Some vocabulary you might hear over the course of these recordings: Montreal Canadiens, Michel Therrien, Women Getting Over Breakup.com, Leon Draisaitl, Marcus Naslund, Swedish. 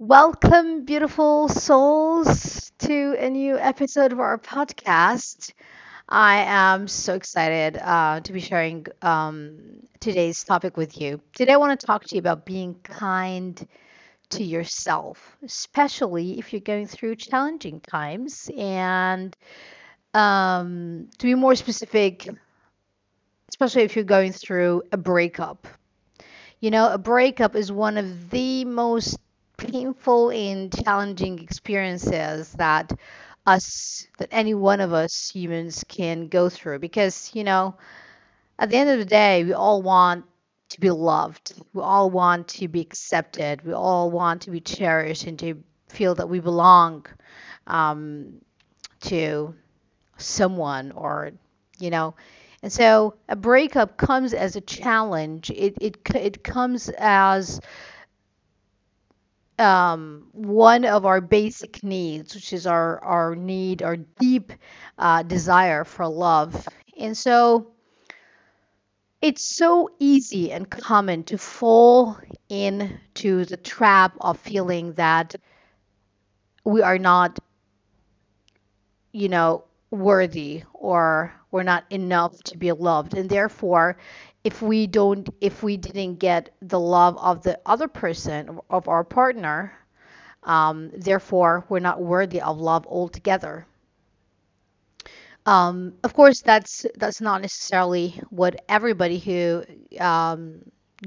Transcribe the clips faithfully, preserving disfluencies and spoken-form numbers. Welcome, beautiful souls, to a new episode of our podcast. I am so excited uh, to be sharing um, today's topic with you. Today, I want to talk to you about being kind to yourself, especially if you're going through challenging times. And um, to be more specific, especially if you're going through a breakup. You know, a breakup is one of the most painful and challenging experiences that us that any one of us humans can go through, because you know at the end of the day, we all want to be loved, we all want to be accepted, we all want to be cherished and to feel that we belong um, to someone, or you know and so a breakup comes as a challenge. It it, it comes as um, one of our basic needs, which is our, our need, our deep uh, desire for love. And so it's so easy and common to fall into the trap of feeling that we are not, you know, worthy, or we're not enough to be loved. And therefore, if we don't, if we didn't get the love of the other person, of our partner, um, therefore we're not worthy of love altogether. Um, of course, that's that's not necessarily what everybody who um,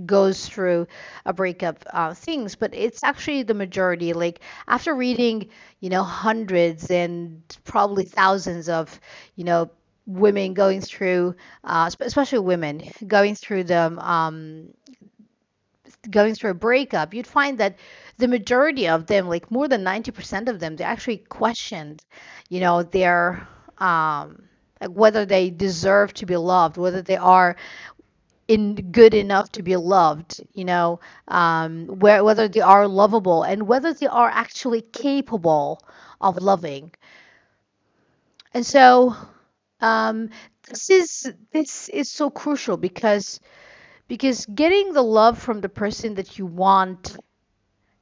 goes through a breakup uh, things, but it's actually the majority. Like, after reading, you know, hundreds and probably thousands of, you know, women going through, uh, especially women going through them, um, going through a breakup, you'd find that the majority of them, like more than ninety percent of them, they actually questioned, you know, their, um, like whether they deserve to be loved, whether they are in good enough to be loved, you know, um, where, whether they are lovable and whether they are actually capable of loving. And so, um this is this is so crucial, because because getting the love from the person that you want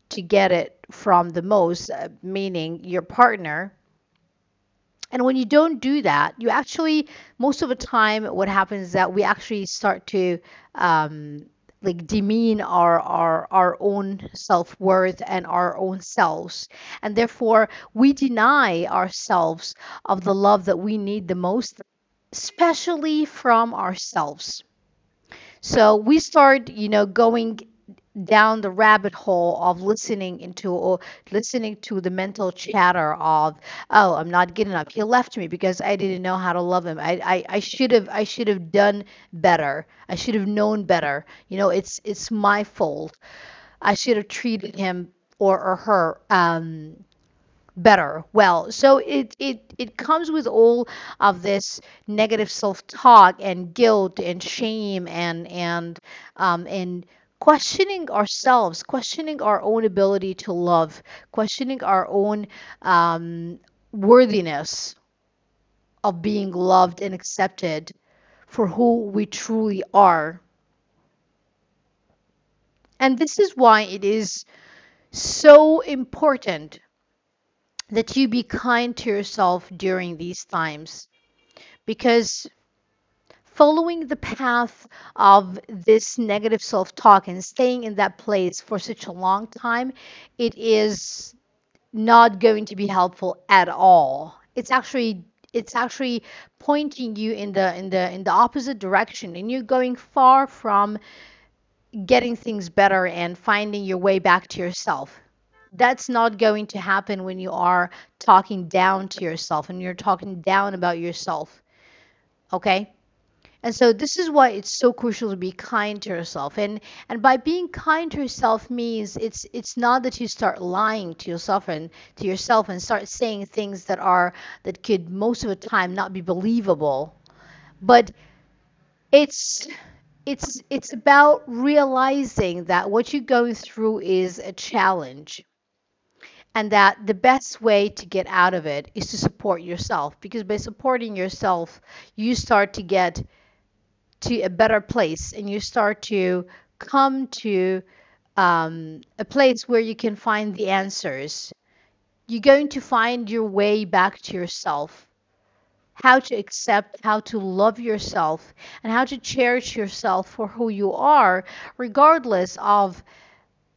to get it from the most, uh, meaning your partner, and when you don't do that, you actually, most of the time what happens is that we actually start to um like demean our our our own self-worth and our own selves, and therefore we deny ourselves of the love that we need the most, especially from ourselves. So we start you know going down the rabbit hole of listening into or listening to the mental chatter of, oh, I'm not good enough, he left me because I didn't know how to love him, i i, I should have i should have done better, I should have known better, you know it's it's my fault, I should have treated him or or her um better. Well, so it it it comes with all of this negative self-talk and guilt and shame and and um and questioning ourselves, questioning our own ability to love, questioning our own um, worthiness of being loved and accepted for who we truly are. And this is why it is so important that you be kind to yourself during these times, because following the path of this negative self-talk and staying in that place for such a long time, it is not going to be helpful at all. It's actually it's actually pointing you in the in the in the opposite direction, and you're going far from getting things better and finding your way back to yourself. That's not going to happen when you are talking down to yourself and you're talking down about yourself. Okay? And so this is why it's so crucial to be kind to yourself. And and by being kind to yourself means it's it's not that you start lying to yourself and to yourself and start saying things that are that could most of the time not be believable. But it's it's it's about realizing that what you're going through is a challenge, and that the best way to get out of it is to support yourself, because by supporting yourself, you start to get to a better place, and you start to come to um, a place where you can find the answers. You're going to find your way back to yourself, how to accept, how to love yourself, and how to cherish yourself for who you are, regardless of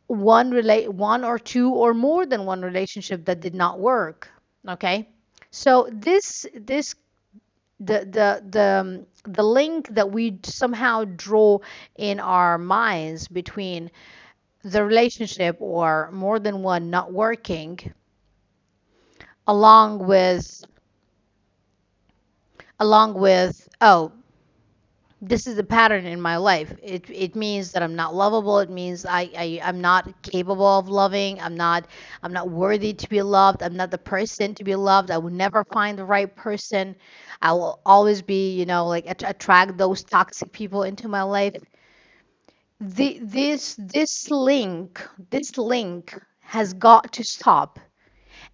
one relate one or two or more than one relationship that did not work. Okay, so this this the the the um, the link that we somehow draw in our minds between the relationship or more than one not working, along with along with oh, this is the pattern in my life. It it means that I'm not lovable. It means I, I I'm not capable of loving. I'm not I'm not worthy to be loved. I'm not the person to be loved. I will never find the right person. I will always be, you know, like att- attract those toxic people into my life. The, this this link this link has got to stop,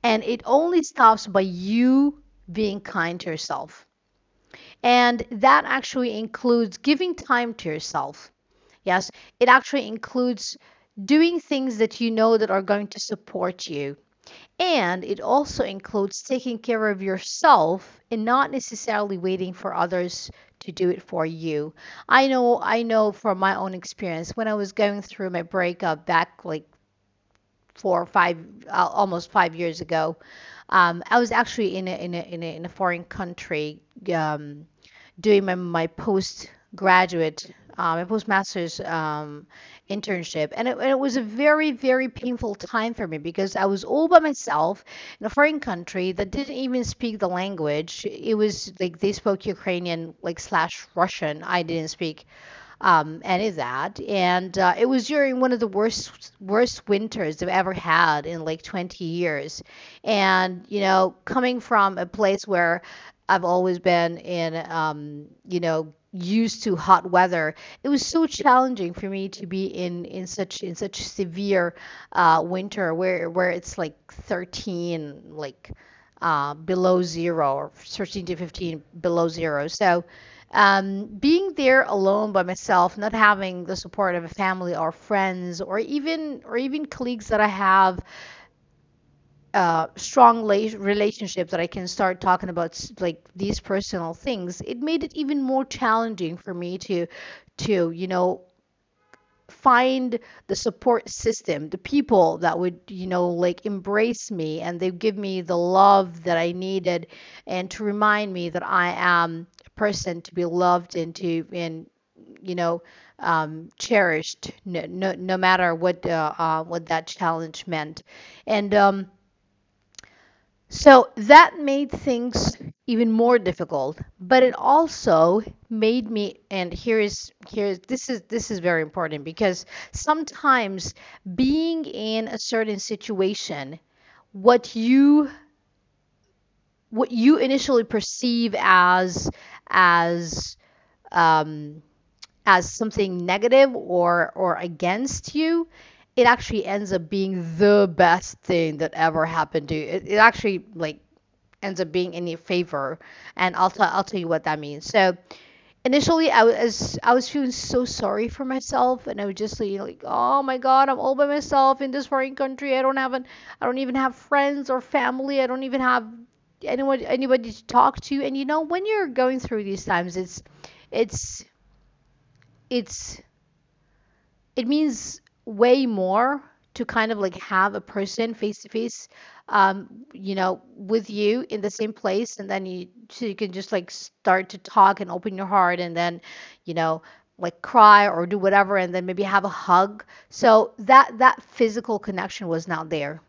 and it only stops by you being kind to yourself. And that actually includes giving time to yourself. Yes, it actually includes doing things that you know that are going to support you. And it also includes taking care of yourself and not necessarily waiting for others to do it for you. I know I know from my own experience when I was going through my breakup back like four or five, uh, almost five years ago. Um, I was actually in a, in a, in a, in a foreign country um, doing my, my postgraduate, uh, my postmaster's um, internship. And it, and it was a very, very painful time for me because I was all by myself in a foreign country that didn't even speak the language. It was like they spoke Ukrainian, like slash Russian. I didn't speak um, any of that. And uh, it was during one of the worst worst winters I've ever had in like twenty years. And you know, coming from a place where I've always been in, um, you know, used to hot weather, it was so challenging for me to be in in such in such severe uh, winter where where it's like thirteen, like uh, below zero, or thirteen to fifteen below zero. So um, being there alone by myself, not having the support of a family or friends, or even or even colleagues that I have uh, strong la- relationships that I can start talking about s- like these personal things, it made it even more challenging for me to to you know find the support system, the people that would, you know, like embrace me and they give me the love that I needed and to remind me that I am a person to be loved and to, and, you know, um, cherished no, no, no matter what, uh, uh, what that challenge meant. And, um, so that made things even more difficult, but it also made me, and here's here's this is this is very important, because sometimes being in a certain situation, what you what you initially perceive as as um, as something negative or or against you, it actually ends up being the best thing that ever happened to you. It, it actually like ends up being in your favor, and I'll tell I'll tell you what that means. So initially, I was I was feeling so sorry for myself, and I was just you know, like, oh my God, I'm all by myself in this foreign country. I don't have an I don't even have friends or family. I don't even have anyone anybody to talk to. And you know, when you're going through these times, it's it's it's it means way more to kind of like have a person face to face, um, you know, with you in the same place, and then you so you can just like start to talk and open your heart, and then, you know, like cry or do whatever, and then maybe have a hug. So that that physical connection was not there,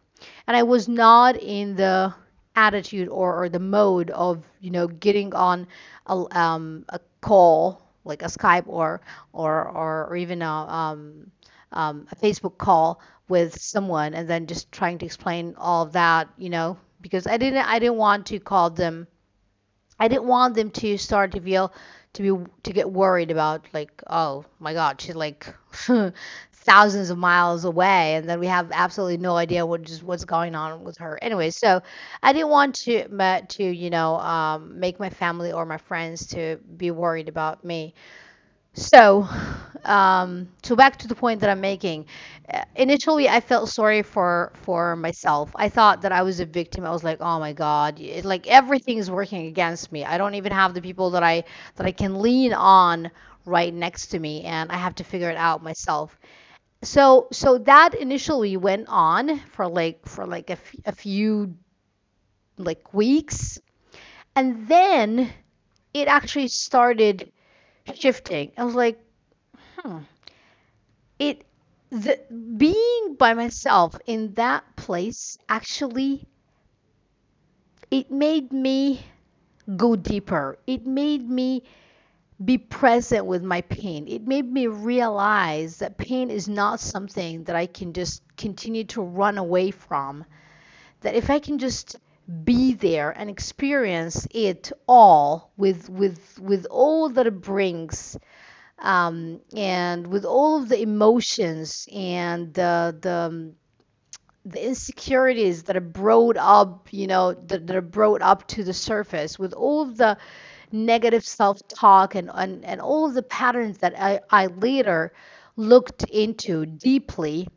and I was not in the attitude or, or the mode of you know getting on a, um, a call like a Skype or or or, or even a um, um, a Facebook call with someone and then just trying to explain all of that, you know, because I didn't I didn't want to call them. I didn't want them to start to feel to be to get worried about like, oh my God, she's like thousands of miles away, and then we have absolutely no idea what just what's going on with her. Anyway, so I didn't want to ma- to you know um, make my family or my friends to be worried about me. So, um, so back to the point that I'm making. Uh, Initially, I felt sorry for for myself. I thought that I was a victim. I was like, oh my God, it, like everything is working against me. I don't even have the people that I that I can lean on right next to me, and I have to figure it out myself. So, so that initially went on for like for like a, f- a few like weeks, and then it actually started shifting. I was like, hmm, it the being by myself in that place actually it made me go deeper. It made me be present with my pain. It made me realize that pain is not something that I can just continue to run away from. That if I can just be there and experience it all with with with all that it brings, um, and with all of the emotions and the the the insecurities that are brought up, you know, that, that are brought up to the surface, with all of the negative self-talk and and, and all of the patterns that I, I later looked into deeply.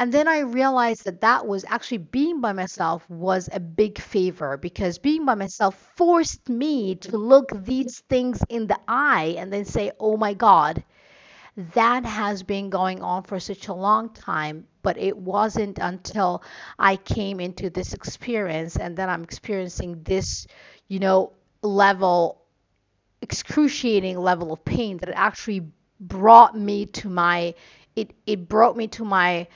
And then I realized that that was actually being by myself was a big favor, because being by myself forced me to look these things in the eye and then say, oh my God, that has been going on for such a long time. But it wasn't until I came into this experience, and then I'm experiencing this, you know, level, excruciating level of pain, that it actually brought me to my, it, it brought me to my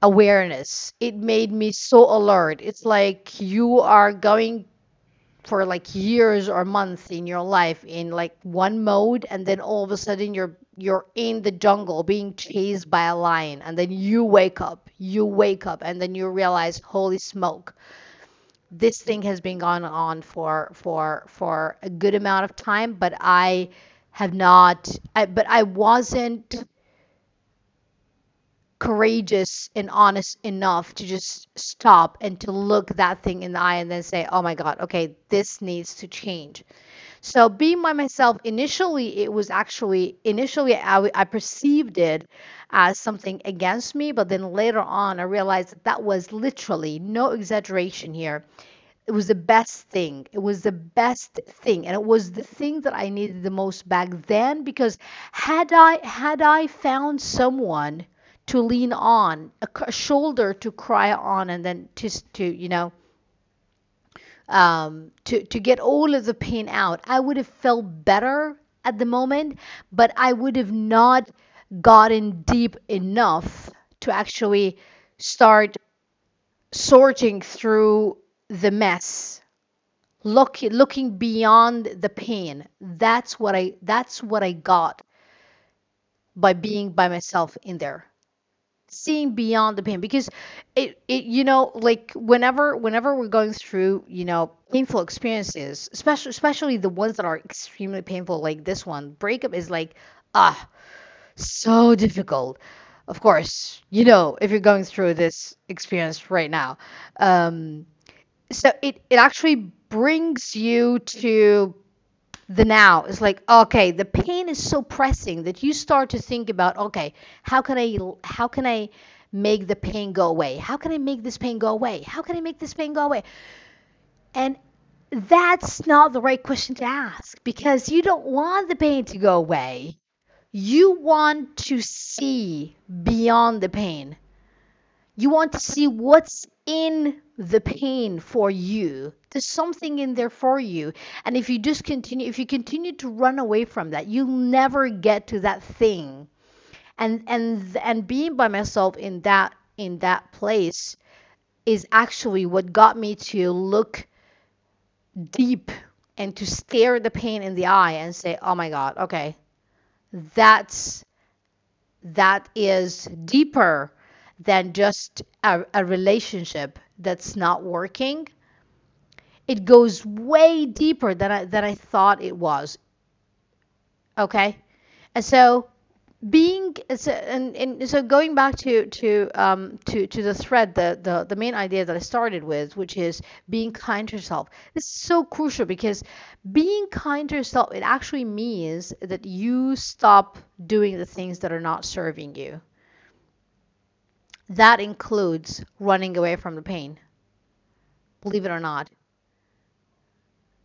awareness. It made me so alert. It's like you are going for like years or months in your life in like one mode, and then all of a sudden you're you're in the jungle being chased by a lion, and then you wake up. You wake up and then you realize, holy smoke, this thing has been going on for for for a good amount of time, but I have not I, but I wasn't courageous and honest enough to just stop and to look that thing in the eye and then say, oh my God, okay, this needs to change. So being by myself, initially, it was actually, initially, I, w- I perceived it as something against me. But then later on, I realized that that was literally, no exaggeration here, it was the best thing. It was the best thing. And it was the thing that I needed the most back then, because had I had I found someone to lean on, a, c- a shoulder to cry on, and then to s- to you know um, to to get all of the pain out, I would have felt better at the moment, but I would have not gotten deep enough to actually start sorting through the mess, look, looking beyond the pain. That's what I that's what I got by being by myself in there, seeing beyond the pain, because it, it you know like whenever whenever we're going through you know painful experiences, especially especially the ones that are extremely painful, like this one, breakup is like, ah, so difficult, of course, you know if you're going through this experience right now. um So it it actually brings you to the now. It's like, okay, the pain is so pressing that you start to think about, okay, how can I how can I make the pain go away? How can I make this pain go away? How can I make this pain go away? And that's not the right question to ask, because you don't want the pain to go away. You want to see beyond the pain. You want to see what's in the pain for you. There's something in there for you. And if you just continue, if you continue to run away from that, you'll never get to that thing. And and and being by myself in that in that place is actually what got me to look deep and to stare the pain in the eye and say, "Oh my God, okay. That's that is deeper than just a, a relationship that's not working. It goes way deeper than I, than I thought it was." Okay. And so being so, and, and so going back to to um to to the thread, the, the the main idea that I started with, which is being kind to yourself. This is so crucial, because being kind to yourself, it actually means that you stop doing the things that are not serving you. That includes running away from the pain, believe it or not.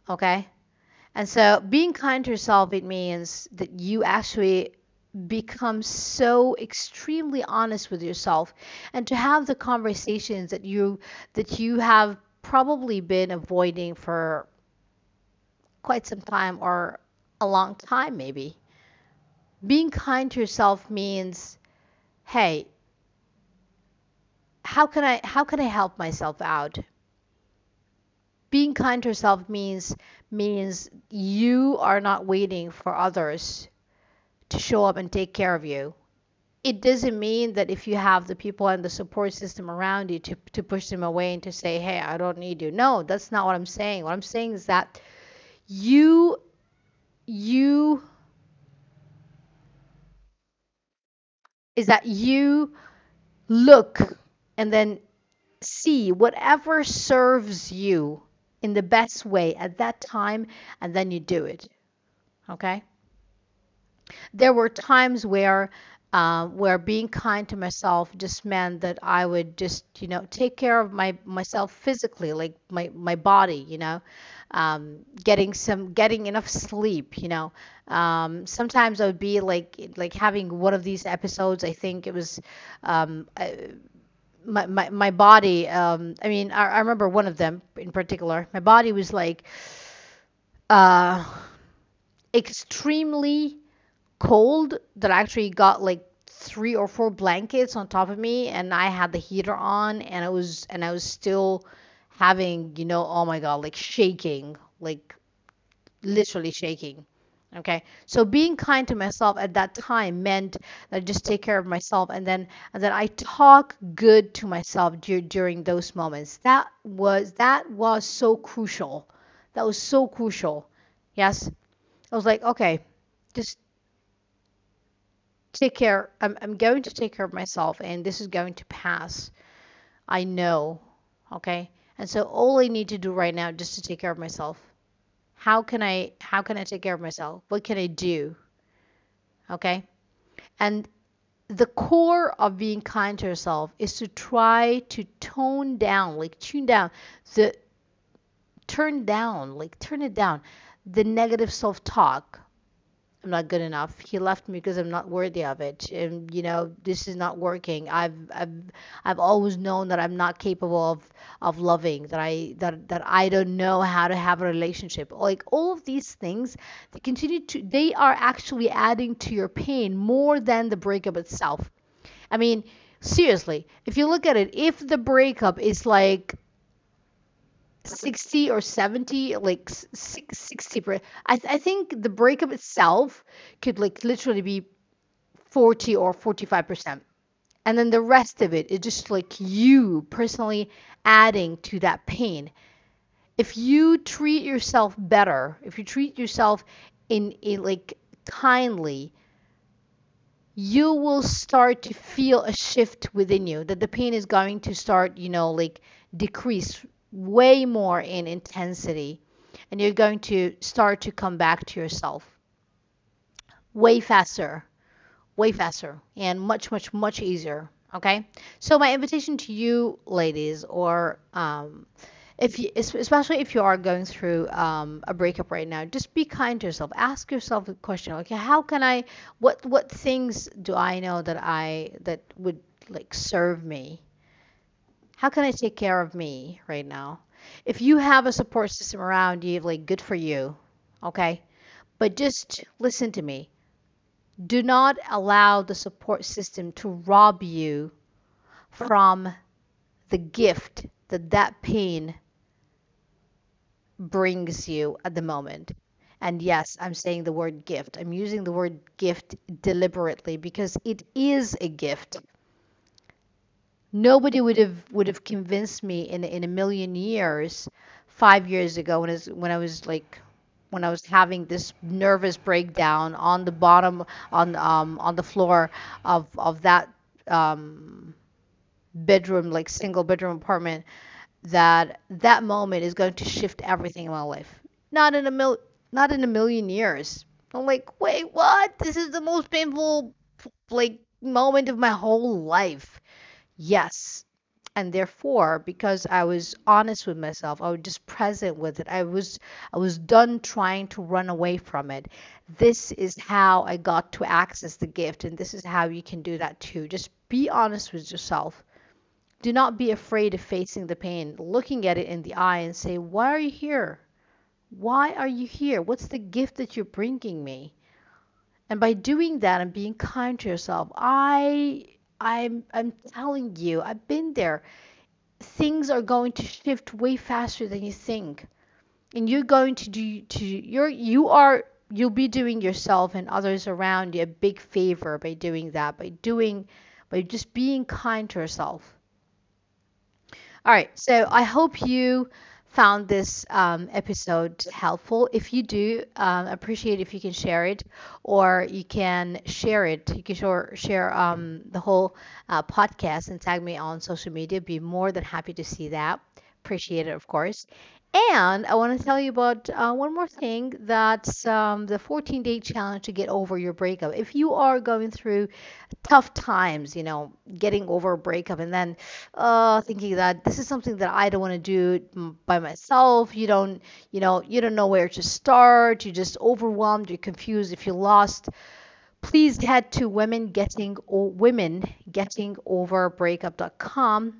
Okay? And so being kind to yourself, it means that you actually become so extremely honest with yourself, and to have the conversations that you that you have probably been avoiding for quite some time, or a long time maybe. Being kind to yourself means, hey, how can I how can I help myself out? Being kind to yourself means means you are not waiting for others to show up and take care of you. It doesn't mean that if you have the people and the support system around you to, to push them away and to say, hey, I don't need you. No, that's not what I'm saying. What I'm saying is that you you is that you look and then see whatever serves you in the best way at that time, and then you do it. Okay? There were times where uh, where being kind to myself just meant that I would just, you know, take care of my myself physically, like my my body, you know, um, getting some getting enough sleep, you know. Um, sometimes I would be like like having one of these episodes. I think it was. Um, I, My, my my body, um I mean I, I remember one of them in particular. My body was like uh extremely cold, that I actually got like three or four blankets on top of me, and I had the heater on, and I was and I was still having, you know, oh my God, like shaking, like literally shaking. Okay, so being kind to myself at that time meant that I just take care of myself, and then and then I talk good to myself dur- during those moments. That was that was so crucial. That was so crucial. Yes, I was like, okay, just take care. I'm I'm going to take care of myself, and this is going to pass. I know. Okay, and so all I need to do right now is just to take care of myself. How can I how can I take care of myself? What can I do? Okay? And the core of being kind to yourself is to try to tone down, like tune down, the turn down, like turn it down, the negative self-talk. I'm not good enough. He left me because I'm not worthy of it. And, you know, this is not working. I've I've I've always known that I'm not capable of, of loving, that I that that I don't know how to have a relationship. Like all of these things, they continue to they are actually adding to your pain more than the breakup itself. I mean, seriously, if you look at it, if the breakup is like sixty or seventy, like sixty per, I, th- I think the breakup itself could like literally be forty or forty-five percent, and then the rest of it is just like you personally adding to that pain. If you treat yourself better, if you treat yourself in a like kindly, you will start to feel a shift within you, that the pain is going to start, you know, like decrease way more in intensity, and you're going to start to come back to yourself way faster, way faster, and much, much, much easier. Okay, so my invitation to you, ladies, or um, if you, especially if you are going through um, a breakup right now, just be kind to yourself. Ask yourself a question: okay, how can I? What what things do I know that I that would like serve me? How can I take care of me right now? If you have a support system around you, like, good for you, okay? But just listen to me. Do not allow the support system to rob you from the gift that that pain brings you at the moment. And yes, I'm saying the word gift. I'm using the word gift deliberately because it is a gift. Nobody would have would have convinced me in in a million years, five years ago when I was, when I was like when I was having this nervous breakdown on the bottom, on um, on the floor of of that um, bedroom, like single bedroom apartment, that that moment is going to shift everything in my life. Not in a mil, not in a million years. I'm like, wait, what? This is the most painful like moment of my whole life. Yes. And therefore, because I was honest with myself, I was just present with it. I was I was done trying to run away from it. This is how I got to access the gift, and this is how you can do that too. Just be honest with yourself. Do not be afraid of facing the pain, looking at it in the eye and say, "Why are you here? Why are you here? What's the gift that you're bringing me?" And by doing that and being kind to yourself, I I'm I'm telling you, I've been there. Things are going to shift way faster than you think, and you're going to do to you're you are you'll be doing yourself and others around you a big favor by doing that, by doing by just being kind to yourself. All right, so I hope you found this um, episode helpful. If you do, um, appreciate if you can share it, or you can share it. You can share, share um, the whole uh, podcast and tag me on social media. Be more than happy to see that. Appreciate it, of course. And I want to tell you about uh, one more thing. That's um, the fourteen-day challenge to get over your breakup. If you are going through tough times, you know, getting over a breakup, and then uh, thinking that this is something that I don't want to do by myself. You don't, you know, you don't know where to start. You're just overwhelmed. You're confused. If you're lost, please head to Women Getting o- Women Getting Over Breakup dot com,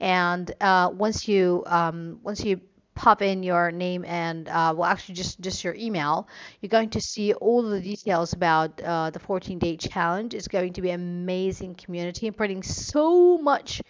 and uh, once you um, once you pop in your name and, uh, well, actually just, just your email, you're going to see all the details about uh, the fourteen-day challenge. It's going to be an amazing community. I'm putting so much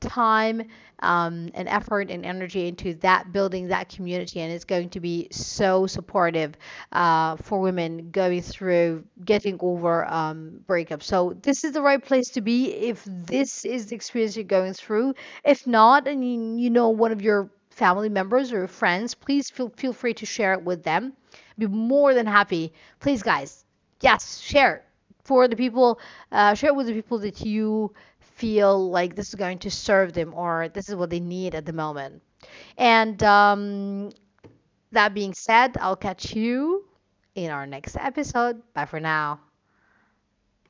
time um, and effort and energy into that, building that community, and it's going to be so supportive uh, for women going through, getting over um, breakup. So this is the right place to be if this is the experience you're going through. If not, and you, you know one of your family members or friends, please feel feel free to share it with them. I'd be more than happy. Please, guys, yes, share for the people. Uh, share with the people that you feel like this is going to serve them, or this is what they need at the moment. And um, that being said, I'll catch you in our next episode. Bye for now.